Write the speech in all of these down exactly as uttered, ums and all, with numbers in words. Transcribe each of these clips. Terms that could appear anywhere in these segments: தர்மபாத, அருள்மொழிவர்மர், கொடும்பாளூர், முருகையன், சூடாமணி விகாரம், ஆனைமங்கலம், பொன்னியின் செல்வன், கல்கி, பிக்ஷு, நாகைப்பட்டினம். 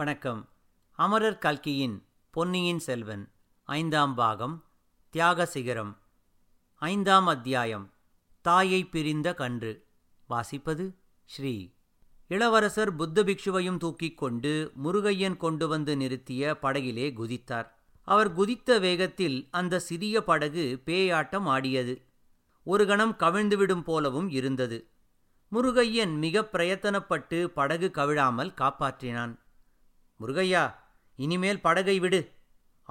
வணக்கம். அமரர் கல்கியின் பொன்னியின் செல்வன் ஐந்தாம் பாகம் தியாக சிகரம். ஐந்தாம் அத்தியாயம் தாயை பிரிந்த கன்று. வாசிப்பது ஸ்ரீ. இளவரசர் புத்த பிக்ஷுவையும் தூக்கிக் கொண்டு முருகையன் கொண்டு வந்து நிறுத்திய படகிலே குதித்தார். அவர் குதித்த வேகத்தில் அந்த சிறிய படகு பேயாட்டம் ஆடியது. ஒரு கணம் கவிழ்ந்துவிடும் போலவும் இருந்தது. முருகையன் மிக பிரயத்தனப்பட்டு படகு கவிழாமல் காப்பாற்றினான். முருகையா, இனிமேல் படகை விடு,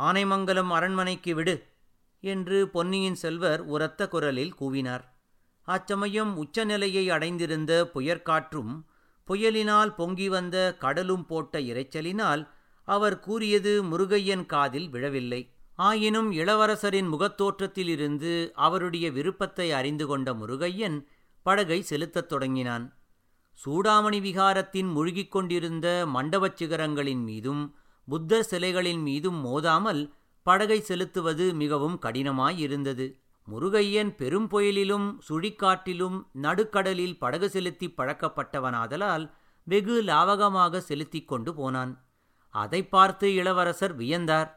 ஆனைமங்கலம் அரண்மனைக்கு விடு என்று பொன்னியின் செல்வர் உரத்த குரலில் கூவினார். அச்சமயம் உச்சநிலையை அடைந்திருந்த புயற்காற்றும் புயலினால் பொங்கி வந்த கடலும் போட்ட இரைச்சலினால் அவர் கூறியது முருகையன் காதில் விழவில்லை. ஆயினும் இளவரசரின் முகத்தோற்றத்திலிருந்து அவருடைய விருப்பத்தை அறிந்து கொண்ட முருகையன் படகை செலுத்தத் தொடங்கினான். சூடாமணி விகாரத்தின் முழுகிக் கொண்டிருந்த மண்டபச் சிகரங்களின் மீதும் புத்தர் சிலைகளின் மீதும் மோதாமல் படகை செலுத்துவது மிகவும் கடினமாயிருந்தது. முருகையன் பெரும் புயலிலும் சுழிக்காற்றிலும் நடுக்கடலில் படகு செலுத்தி பழக்கப்பட்டவனாதலால் வெகு லாவகமாக செலுத்தி கொண்டு போனான். அதை பார்த்து இளவரசர் வியந்தார்.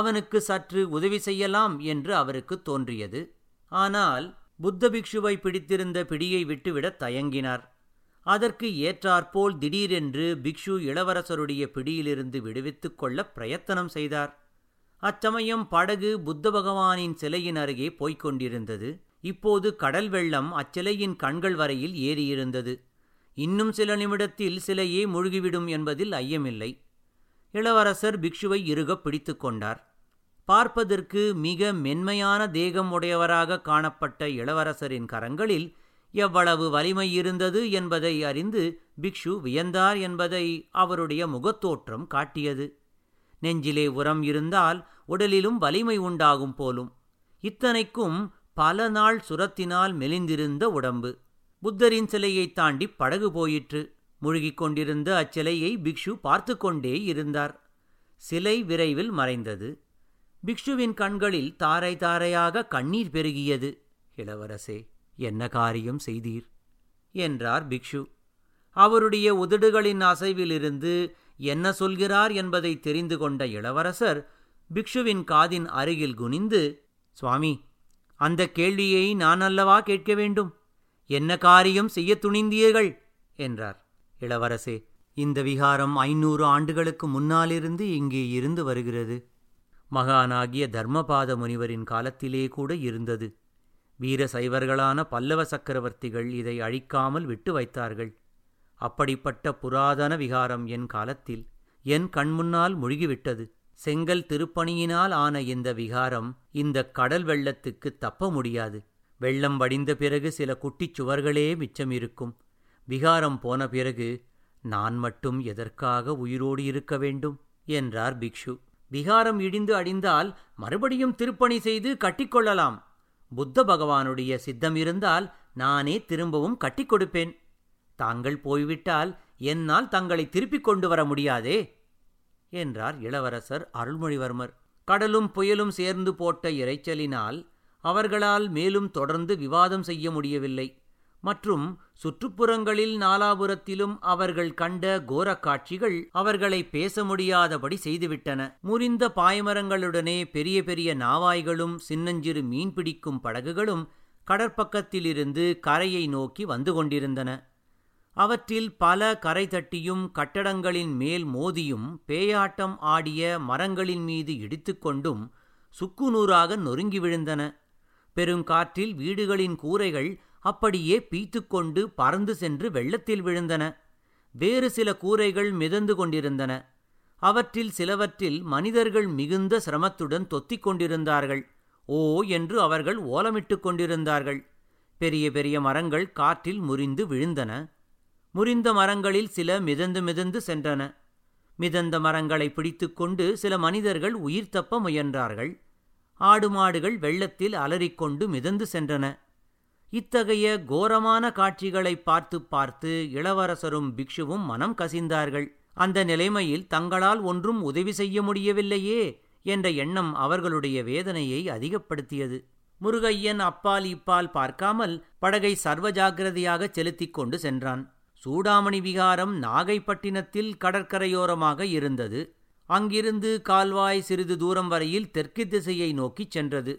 அவனுக்கு சற்று உதவி செய்யலாம் என்று அவருக்கு தோன்றியது. ஆனால் புத்த பிக்ஷுவை பிடித்திருந்த பிடியை விட்டுவிட தயங்கினார். அதற்கு ஏற்றாற்போல் திடீரென்று பிக்ஷு இளவரசருடைய பிடியிலிருந்து விடுவித்து கொள்ள பிரயத்தனம் செய்தார். அச்சமயம் படகு புத்த பகவானின் சிலையின் அருகே போய்க் கொண்டிருந்தது. இப்போது கடல் வெள்ளம் அச்சிலையின் கண்கள் வரையில் ஏறியிருந்தது. இன்னும் சில நிமிடத்தில் சிலையே மூழ்கிவிடும் என்பதில் ஐயமில்லை. இளவரசர் பிக்ஷுவை இறுக பிடித்து கொண்டார். பார்ப்பதற்கு மிக மென்மையான தேகம் உடையவராக காணப்பட்ட இளவரசரின் கரங்களில் எவ்வளவு வலிமை இருந்தது என்பதை அறிந்து பிக்ஷு வியந்தார் என்பதை அவருடைய முகத்தோற்றம் காட்டியது. நெஞ்சிலே உரம் இருந்தால் உடலிலும் வலிமை உண்டாகும் போலும். இத்தனைக்கும் பல நாள் சுரத்தினால் மெலிந்திருந்த உடம்பு. புத்தரின் சிலையை தாண்டி படகு போயிற்று. முழுகிக் கொண்டிருந்த அச்சிலையை பிக்ஷு பார்த்து கொண்டே இருந்தார். சிலை விரைவில் மறைந்தது. பிக்ஷுவின் கண்களில் தாரை தாரையாக கண்ணீர் பெருகியது. இளவரசே, என்ன காரியம் செய்தீர் என்றார் பிக்ஷு. அவருடைய உதடுகளின் அசைவிலிருந்து என்ன சொல்கிறார் என்பதை தெரிந்து கொண்ட இளவரசர் பிக்ஷுவின் காதின் அருகில் குனிந்து, சுவாமி, அந்த கேள்வியை நான் அல்லவா கேட்க வேண்டும், என்ன காரியம் செய்ய துணிந்தீர்கள் என்றார். இளவரசே, இந்த விகாரம் ஐநூறு ஆண்டுகளுக்கு முன்னாலிருந்து இங்கே இருந்து வருகிறது. மகானாகிய தர்மபாத முனிவரின் காலத்திலே கூட இருந்தது. வீர சைவர்களான பல்லவ சக்கரவர்த்திகள் இதை அழிக்காமல் விட்டு வைத்தார்கள். அப்படிப்பட்ட புராதன விகாரம் என் காலத்தில் என் கண்முன்னால் முழுகிவிட்டது. செங்கல் திருப்பணியினால் ஆன இந்த விகாரம் இந்த கடல் வெள்ளத்துக்கு தப்ப முடியாது. வெள்ளம் வடிந்த பிறகு சில குட்டிச் சுவர்களே மிச்சம் இருக்கும். விகாரம் போன பிறகு நான் மட்டும் எதற்காக உயிரோடு இருக்க வேண்டும் என்றார் பிக்ஷு. விகாரம் இடிந்து அடிந்தால் மறுபடியும் திருப்பணி செய்து கட்டிக்கொள்ளலாம். புத்த பகவானுடைய சித்தம் இருந்தால் நானே திரும்பவும் கட்டி கொடுப்பேன். தாங்கள் போய்விட்டால் என்னால் தங்களை திருப்பிக் கொண்டு வர முடியாதே என்றார் இளவரசர் அருள்மொழிவர்மர். கடலும் புயலும் சேர்ந்து போட்ட இரைச்சலினால் அவர்களால் மேலும் தொடர்ந்து விவாதம் செய்ய முடியவில்லை. மற்றும் சுற்றுப்புறங்களில் நாலாபுரத்திலும் அவர்கள் கண்ட கோர காட்சிகள் அவர்களை பேச முடியாதபடி செய்துவிட்டன. முறிந்த பாய்மரங்களுடனே பெரிய பெரிய நாவாய்களும் சின்னஞ்சிறு மீன் பிடிக்கும் படகுகளும் கடற்பக்கத்திலிருந்து கரையை நோக்கி வந்து கொண்டிருந்தன. அவற்றில் பல கரை தட்டியும் கட்டடங்களின் மேல் மோதியும் பேயாட்டம் ஆடிய மரங்களின் மீது இடித்து கொண்டும் சுக்குநூறாக நொறுங்கி விழுந்தன. பெருங்காற்றில் வீடுகளின் கூரைகள் அப்படியே பீத்துக்கொண்டு பறந்து சென்று வெள்ளத்தில் விழுந்தன. வேறு சில கூரைகள் மிதந்து கொண்டிருந்தன. அவற்றில் சிலவற்றில் மனிதர்கள் மிகுந்த சிரமத்துடன் தொத்திக் கொண்டிருந்தார்கள். ஓ என்று அவர்கள் ஓலமிட்டு கொண்டிருந்தார்கள். பெரிய பெரிய மரங்கள் காற்றில் முறிந்து விழுந்தன. முறிந்த மரங்களில் சில மிதந்து மிதந்து சென்றன. மிதந்த மரங்களை பிடித்துக்கொண்டு சில மனிதர்கள் உயிர் தப்ப முயன்றார்கள். ஆடு மாடுகள் வெள்ளத்தில் அலறிக்கொண்டு மிதந்து சென்றன. இத்தகைய கோரமான காட்சிகளை பார்த்து பார்த்து இளவரசரும் பிக்ஷுவும் மனம் கசிந்தார்கள். அந்த நிலைமையில் தங்களால் ஒன்றும் உதவி செய்ய முடியவில்லையே என்ற எண்ணம் அவர்களுடைய வேதனையை அதிகப்படுத்தியது. முருகையன் அப்பால் இப்பால் பார்க்காமல் படகை சர்வ ஜாக்கிரதையாக செலுத்தி கொண்டு சென்றான். சூடாமணி விகாரம் நாகைப்பட்டினத்தில் கடற்கரையோரமாக இருந்தது. அங்கிருந்து கால்வாய் சிறிது தூரம் வரையில் தெற்கு திசையை நோக்கி சென்றது.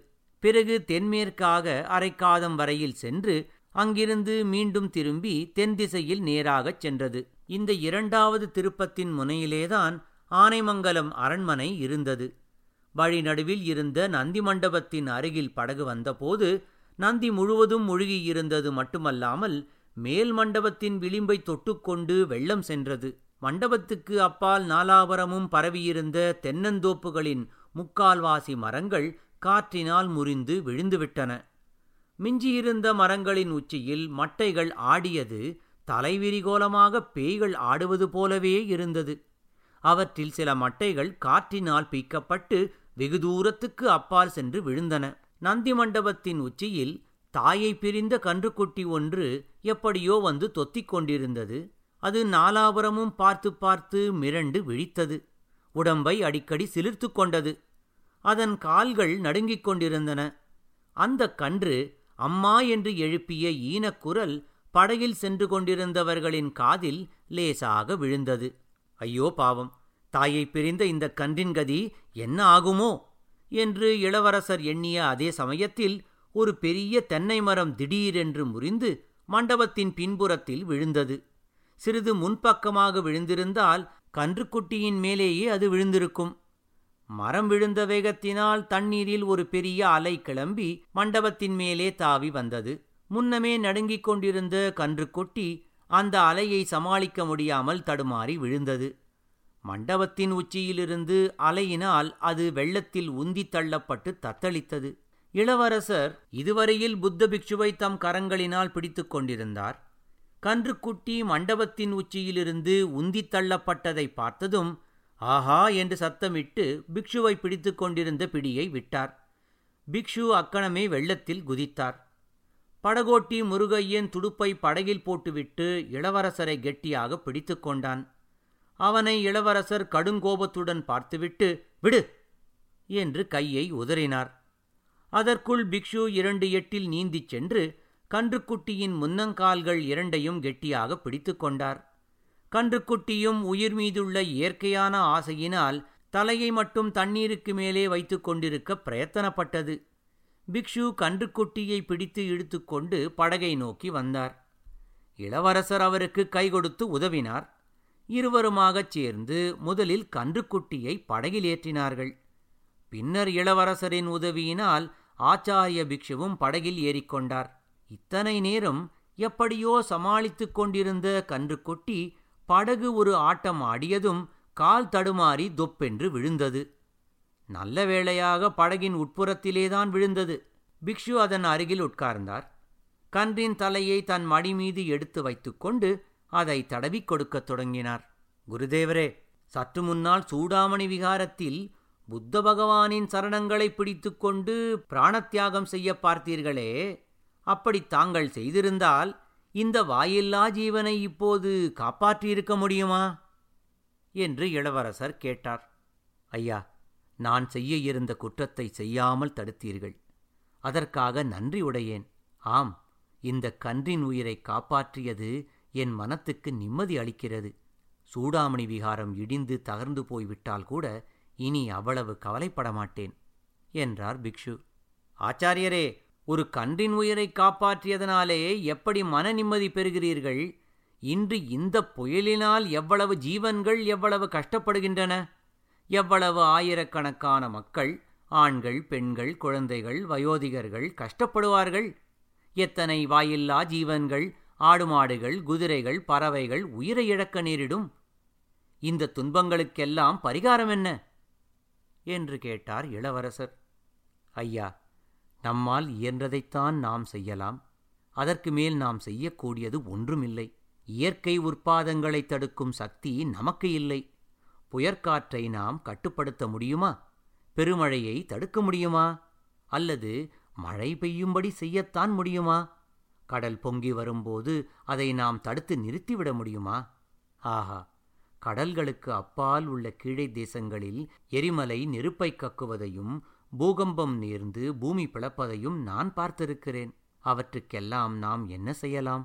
பிறகு தென்மேற்காக அரைக்காதம் வரையில் சென்று அங்கிருந்து மீண்டும் திரும்பி தென் திசையில் நேராகச் சென்றது. இந்த இரண்டாவது திருப்பத்தின் முனையிலேதான் ஆனைமங்கலம் அரண்மனை இருந்தது. வழிநடுவில் இருந்த நந்தி மண்டபத்தின் அருகில் படகு வந்தபோது நந்தி முழுவதும் மூழ்கியிருந்தது மட்டுமல்லாமல் மேல் மண்டபத்தின் விளிம்பை தொட்டுக்கொண்டு வெள்ளம் சென்றது. மண்டபத்துக்கு அப்பால் நாலாபுரமும் பரவியிருந்த தென்னந்தோப்புகளின் முக்கால்வாசி மரங்கள் காற்றினால் முறிந்து விழுந்துவிட்டன. மிஞ்சியிருந்த மரங்களின் உச்சியில் மட்டைகள் ஆடியது தலைவிரிகோலமாக பேய்கள் ஆடுவது போலவே இருந்தது. அவற்றில் சில மட்டைகள் காற்றினால் பீக்கப்பட்டு வெகு தூரத்துக்கு அப்பால் சென்று விழுந்தன. நந்தி மண்டபத்தின் உச்சியில் தாயை பிரிந்த கன்றுக்குட்டி ஒன்று எப்படியோ வந்து தொத்திக் கொண்டிருந்தது. அது நாலாபுரமும் பார்த்து பார்த்து மிரண்டு விழித்தது. உடம்பை அடிக்கடி சிலிர்த்து கொண்டது. அதன் கால்கள் நடுங்கிக் கொண்டிருந்தன. அந்த கன்று அம்மா என்று எழுப்பிய ஈனக்குரல் படகில் சென்று கொண்டிருந்தவர்களின் காதில் லேசாக விழுந்தது. ஐயோ பாவம், தாயை பிரிந்த இந்த கன்றின் கதி என்ன ஆகுமோ என்று இளவரசர் எண்ணிய அதே சமயத்தில் ஒரு பெரிய தென்னை மரம் திடீரென்று முறிந்து மண்டபத்தின் பின்புறத்தில் விழுந்தது. சிறிது முன்பக்கமாக விழுந்திருந்தால் கன்றுக்குட்டியின் மேலேயே அது விழுந்திருக்கும். மரம் விழுந்த வேகத்தினால் தண்ணீரில் ஒரு பெரிய அலை கிளம்பி மண்டபத்தின் மேலே தாவி வந்தது. முன்னமே நடுங்கிக் கொண்டிருந்த கன்றுக்குட்டி அந்த அலையை சமாளிக்க முடியாமல் தடுமாறி விழுந்தது. மண்டபத்தின் உச்சியிலிருந்து அலையினால் அது வெள்ளத்தில் உந்தி தள்ளப்பட்டு தத்தளித்தது. இளவரசர் இதுவரையில் புத்த பிக்ஷுவை தம் கரங்களினால் பிடித்து கொண்டிருந்தார். கன்றுக்குட்டி மண்டபத்தின் உச்சியிலிருந்து உந்தி தள்ளப்பட்டதை பார்த்ததும் ஆஹா என்று சத்தமிட்டு பிக்ஷுவை பிடித்து கொண்டிருந்த பிடியை விட்டார். பிக்ஷு அக்கணமே வெள்ளத்தில் குதித்தார். படகோட்டி முருகையன் துடுப்பை படகில் போட்டுவிட்டு இளவரசரை கெட்டியாக பிடித்து கொண்டான். அவனை இளவரசர் கடுங்கோபத்துடன் பார்த்துவிட்டு விடு என்று கையை உதறினார். அதற்குள் பிக்ஷு இரண்டு எட்டில் நீந்திச் சென்று கன்றுக்குட்டியின் முன்னங்கால்கள் இரண்டையும் கெட்டியாக பிடித்து கொண்டார். கன்றுக்குட்டியும் உயிர் மீதுள்ள இயற்கையான ஆசையினால் தலையை மட்டும் தண்ணீருக்கு மேலே வைத்து கொண்டிருக்க பிரயத்தனப்பட்டது. பிக்ஷு கன்றுக்குட்டியை பிடித்து இழுத்துக்கொண்டு படகை நோக்கி வந்தார். இளவரசர் அவருக்கு கை கொடுத்து உதவினார். இருவருமாகச் சேர்ந்து முதலில் கன்றுக்குட்டியை படகில் ஏற்றினார்கள். பின்னர் இளவரசரின் உதவியினால் ஆச்சாரிய பிக்ஷுவும் படகில் ஏறிக்கொண்டார். இத்தனை நேரம் எப்படியோ சமாளித்து கொண்டிருந்த கன்றுக்குட்டி படகு ஒரு ஆட்டம் ஆடியதும் கால் தடுமாறி தொப்பென்று விழுந்தது. நல்ல வேளையாக படகின் உட்புறத்திலேதான் விழுந்தது. பிக்ஷு அதன் அருகில் உட்கார்ந்தார். கன்றின் தலையை தன் மடி மீது எடுத்து வைத்துக்கொண்டு அதை தடவி கொடுக்கத் தொடங்கினார். குருதேவரே, சற்று முன்னால் சூடாமணி விகாரத்தில் புத்த பகவானின் சரணங்களை பிடித்து கொண்டு பிராணத்தியாகம் செய்ய பார்த்தீர்களே, அப்படி தாங்கள் செய்திருந்தால் இந்த வாயில்லா ஜீவனை இப்போது காப்பாற்றியிருக்க முடியுமா என்று இளவரசர் கேட்டார். ஐயா, நான் செய்ய இருந்த குற்றத்தை செய்யாமல் தடுத்தீர்கள். அதற்காக நன்றி உடையேன். ஆம், இந்த கன்றின் உயிரை காப்பாற்றியது என் மனத்துக்கு நிம்மதி அளிக்கிறது. சூடாமணி விகாரம் இடிந்து தகர்ந்து போய்விட்டால் கூட இனி அவ்வளவு கவலைப்பட மாட்டேன் என்றார் பிக்ஷு. ஆச்சாரியரே, ஒரு கன்றின் உயிரை காப்பாற்றியதனாலே எப்படி மன நிம்மதி பெறுகிறீர்கள்? இன்று இந்த புயலினால் எவ்வளவு ஜீவன்கள் எவ்வளவு கஷ்டப்படுகின்றன! எவ்வளவு ஆயிரக்கணக்கான மக்கள், ஆண்கள், பெண்கள், குழந்தைகள், வயோதிகர்கள் கஷ்டப்படுவார்கள். எத்தனை வாயில்லா ஜீவன்கள், ஆடு மாடுகள், குதிரைகள், பறவைகள் உயிரை இழக்க நேரிடும். இந்த துன்பங்களுக்கெல்லாம் பரிகாரம் என்ன என்று கேட்டார் இளவரசர். ஐயா, நம்மால் இயன்றதைத்தான் நாம் செய்யலாம். அதற்கு மேல் நாம் செய்யக்கூடியது ஒன்றுமில்லை. இயற்கை உற்பாதங்களை தடுக்கும் சக்தி நமக்கு இல்லை. புயற்காற்றை நாம் கட்டுப்படுத்த முடியுமா? பெருமழையை தடுக்க முடியுமா? அல்லது மழை பெய்யும்படி செய்யத்தான் முடியுமா? கடல் பொங்கி வரும்போது அதை நாம் தடுத்து நிறுத்திவிட முடியுமா? ஆஹா, கடல்களுக்கு அப்பால் உள்ள கீழே தேசங்களில் எரிமலை நெருப்பை கக்குவதையும் பூகம்பம் நேர்ந்து பூமி பிளப்பதையும் நான் பார்த்திருக்கிறேன். அவற்றுக்கெல்லாம் நாம் என்ன செய்யலாம்?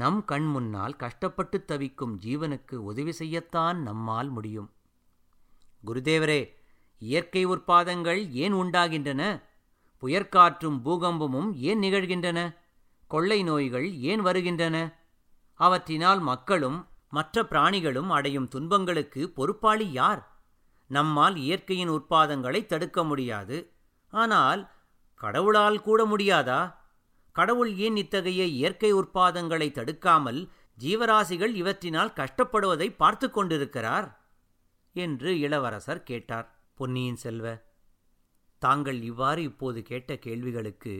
நம் கண் முன்னால் கஷ்டப்பட்டு தவிக்கும் ஜீவனுக்கு உதவி செய்யத்தான் நம்மால் முடியும். குருதேவரே, இயற்கை உற்பாதங்கள் ஏன் உண்டாகின்றன? புயற்காற்றும் பூகம்பமும் ஏன் நிகழ்கின்றன? கொள்ளை நோய்கள் ஏன் வருகின்றன? அவற்றினால் மக்களும் மற்ற பிராணிகளும் அடையும் துன்பங்களுக்கு பொறுப்பாளி யார்? நம்மால் இயற்கையின் உற்பாதங்களை தடுக்க முடியாது. ஆனால் கடவுளால் கூட முடியாதா? கடவுள் ஏன் இத்தகைய இயற்கை உற்பாதங்களை தடுக்காமல் ஜீவராசிகள் இவற்றினால் கஷ்டப்படுவதை பார்த்து கொண்டிருக்கிறார் என்று இளவரசர் கேட்டார். பொன்னியின் செல்வ, தாங்கள் இவ்வாறு இப்போது கேட்ட கேள்விகளுக்கு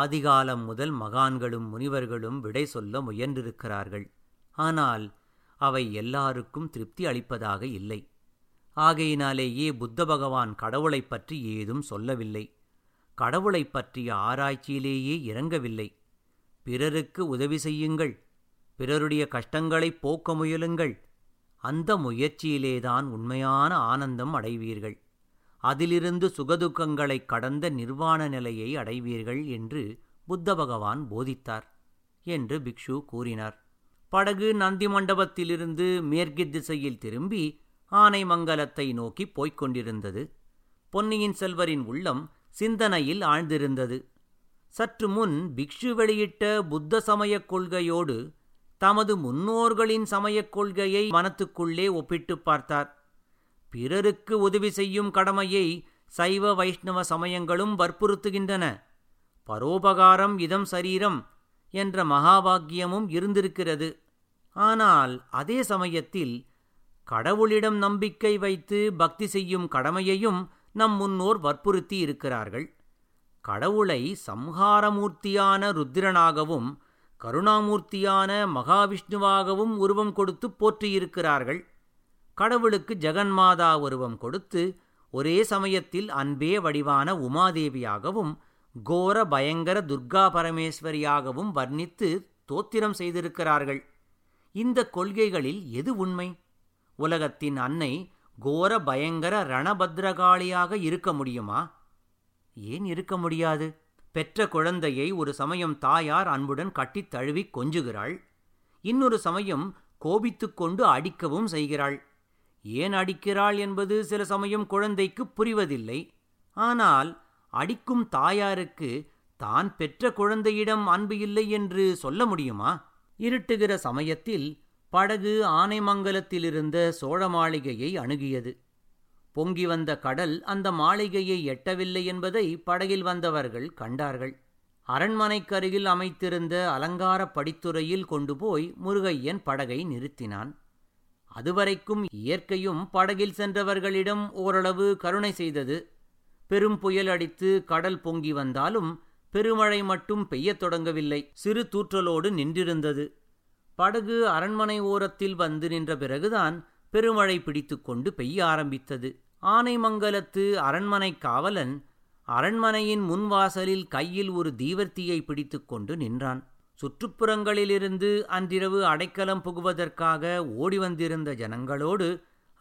ஆதிகாலம் முதல் மகான்களும் முனிவர்களும் விடை சொல்ல முயன்றிருக்கிறார்கள். ஆனால் அவை எல்லாருக்கும் திருப்தி அளிப்பதாக இல்லை. ஆகையினாலேயே புத்த பகவான் கடவுளை பற்றி ஏதும் சொல்லவில்லை. கடவுளை பற்றிய ஆராய்ச்சியிலேயே இறங்கவில்லை. பிறருக்கு உதவி செய்யுங்கள், பிறருடைய கஷ்டங்களை போக்க முயலுங்கள், அந்த முயற்சியிலேதான் உண்மையான ஆனந்தம் அடைவீர்கள், அதிலிருந்து சுகதுக்கங்களை கடந்த நிர்வாண நிலையை அடைவீர்கள் என்று புத்த பகவான் போதித்தார் என்று பிக்ஷு கூறினார். படகு நந்தி மண்டபத்திலிருந்து மேற்கு திசையில் திரும்பி ஆனைமங்கலத்தை நோக்கி போய்க் கொண்டிருந்தது. பொன்னியின் செல்வரின் உள்ளம் சிந்தனையில் ஆழ்ந்திருந்தது. சற்று முன் பிக்ஷு வெளியிட்ட புத்த சமயக் கொள்கையோடு தமது முன்னோர்களின் சமயக் கொள்கையை மனத்துக்குள்ளே ஒப்பிட்டு பார்த்தார். பிறருக்கு உதவி செய்யும் கடமையை சைவ வைஷ்ணவ சமயங்களும் வற்புறுத்துகின்றன. பரோபகாரம் இதம் சரீரம் என்ற மகாவாக்கியமும் இருந்திருக்கிறது. ஆனால் அதே சமயத்தில் கடவுளிடம் நம்பிக்கை வைத்து பக்தி செய்யும் கடமையையும் நம் முன்னோர் வற்புறுத்தி இருக்கிறார்கள். கடவுளை சம்ஹாரமூர்த்தியான ருத்திரனாகவும் கருணாமூர்த்தியான மகாவிஷ்ணுவாகவும் உருவம் கொடுத்து போற்றியிருக்கிறார்கள். கடவுளுக்கு ஜெகன்மாதா உருவம் கொடுத்து ஒரே சமயத்தில் அன்பே வடிவான உமாதேவியாகவும் கோர பயங்கர துர்கா பரமேஸ்வரியாகவும் வர்ணித்து தோத்திரம் செய்திருக்கிறார்கள். இந்த கொள்கைகளில் எது உண்மை? உலகத்தின் அன்னை கோர பயங்கர ரணபத்ரகாளியாக இருக்க முடியுமா? ஏன் இருக்க முடியாது? பெற்ற குழந்தையை ஒரு சமயம் தாயார் அன்புடன் கட்டித் தழுவி கொஞ்சுகிறாள், இன்னொரு சமயம் கோபித்துக்கொண்டு அடிக்கவும் செய்கிறாள். ஏன் அடிக்கிறாள் என்பது சில சமயம் குழந்தைக்கு புரிவதில்லை. ஆனால் அடிக்கும் தாயாருக்கு தான் பெற்ற குழந்தையிடம் அன்பு இல்லை என்று சொல்ல முடியுமா? இருட்டுகிற சமயத்தில் படகு ஆனைமங்கலத்திலிருந்த சோழ மாளிகையை அணுகியது. பொங்கி வந்த கடல் அந்த மாளிகையை எட்டவில்லை என்பதை படகில் வந்தவர்கள் கண்டார்கள். அரண்மனைக்கருகில் அமைத்திருந்த அலங்கார படித்துறையில் கொண்டு போய் முருகையன் படகை நிறுத்தினான். அதுவரைக்கும் இயற்கையும் படகில் சென்றவர்களிடம் ஓரளவு கருணை செய்தது. பெரும் புயல் அடித்து கடல் பொங்கி வந்தாலும் பெருமழை மட்டும் பெய்யத் தொடங்கவில்லை. சிறு தூற்றலோடு நின்றிருந்தது. படகு அரண்மனை ஓரத்தில் வந்து நின்ற பிறகுதான் பெருமழை பிடித்து கொண்டு பெய்ய ஆரம்பித்தது. ஆனைமங்கலத்து அரண்மனை காவலன் அரண்மனையின் முன்வாசலில் கையில் ஒரு தீவர்த்தியை பிடித்து கொண்டு நின்றான். சுற்றுப்புறங்களிலிருந்து அன்றிரவு அடைக்கலம் புகுவதற்காக ஓடி வந்திருந்த ஜனங்களோடு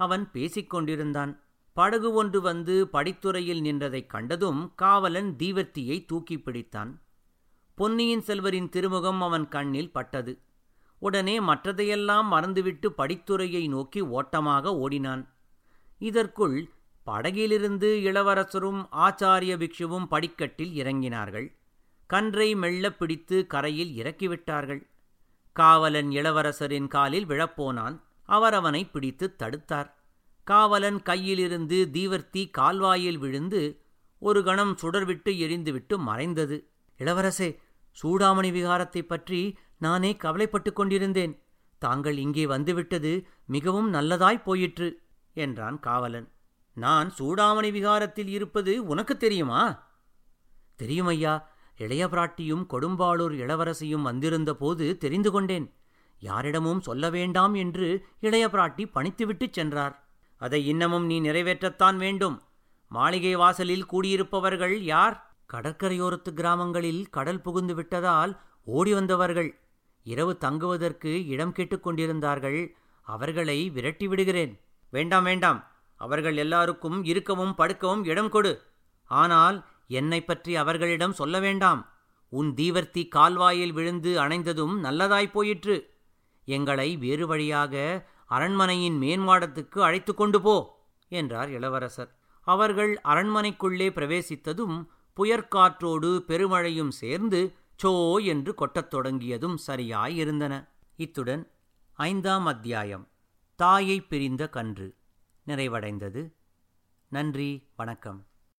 அவன் பேசிக்கொண்டிருந்தான். படகு ஒன்று வந்து படித்துறையில் நின்றதைக் கண்டதும் காவலன் தீவர்த்தியை தூக்கி பிடித்தான். பொன்னியின் செல்வரின் திருமுகம் அவன் கண்ணில் பட்டது. உடனே மற்றதையெல்லாம் மறந்துவிட்டு படித்துறையை நோக்கி ஓட்டமாக ஓடினான். இதற்குள் படகிலிருந்து இளவரசரும் ஆச்சாரிய பிக்ஷுவும் படிக்கட்டில் இறங்கினார்கள். கன்றை மெல்ல பிடித்து கரையில் இறக்கிவிட்டார்கள். காவலன் இளவரசரின் காலில் விழப்போனான். அவர் அவனை பிடித்து தடுத்தார். காவலன் கையிலிருந்து தீவர்த்தி கால்வாயில் விழுந்து ஒரு கணம் சுடர்விட்டு எரிந்துவிட்டு மறைந்தது. இளவரசே, சூடாமணி விகாரத்தை பற்றி நானே கவலைப்பட்டு கொண்டிருந்தேன். தாங்கள் இங்கே வந்துவிட்டது மிகவும் நல்லதாய் போயிற்று என்றான் காவலன். நான் சூடாமணி விகாரத்தில் இருப்பது உனக்கு தெரியுமா? தெரியுமையா, இளைய பிராட்டியும் கொடும்பாளூர் இளவரசியும் வந்திருந்த போது தெரிந்து கொண்டேன். யாரிடமும் சொல்ல வேண்டாம் என்று இளைய பிராட்டி பணித்துவிட்டுச் சென்றார். அதை இன்னமும் நீ நிறைவேற்றத்தான் வேண்டும். மாளிகை வாசலில் கூடியிருப்பவர்கள் யார்? கடற்கரையோரத்து கிராமங்களில் கடல் புகுந்து விட்டதால் ஓடி வந்தவர்கள். இரவு தங்குவதற்கு இடம் கேட்டுக்கொண்டிருந்தார்கள். அவர்களை விரட்டி விடுகிறேன். வேண்டாம் வேண்டாம், அவர்கள் எல்லாருக்கும் இருக்கவும் படுக்கவும் இடம் கொடு. ஆனால் என்னை பற்றி அவர்களிடம் சொல்ல வேண்டாம். உன் தீவர்த்தி கால்வாயில் விழுந்து அணைந்ததும் நல்லதாய்ப் போயிற்று. எங்களை வேறு வழியாக அரண்மனையின் மேன்மாடத்துக்கு அழைத்து கொண்டு போ என்றார் இளவரசர். அவர்கள் அரண்மனைக்குள்ளே பிரவேசித்ததும் புயற்காற்றோடு பெருமழையும் சேர்ந்து சோ என்று கொட்டத் தொடங்கியதும் சரியாயிருந்தன. இத்துடன் ஐந்தாம் அத்தியாயம் தாயை பிரிந்த கன்று நிறைவடைந்தது. நன்றி, வணக்கம்.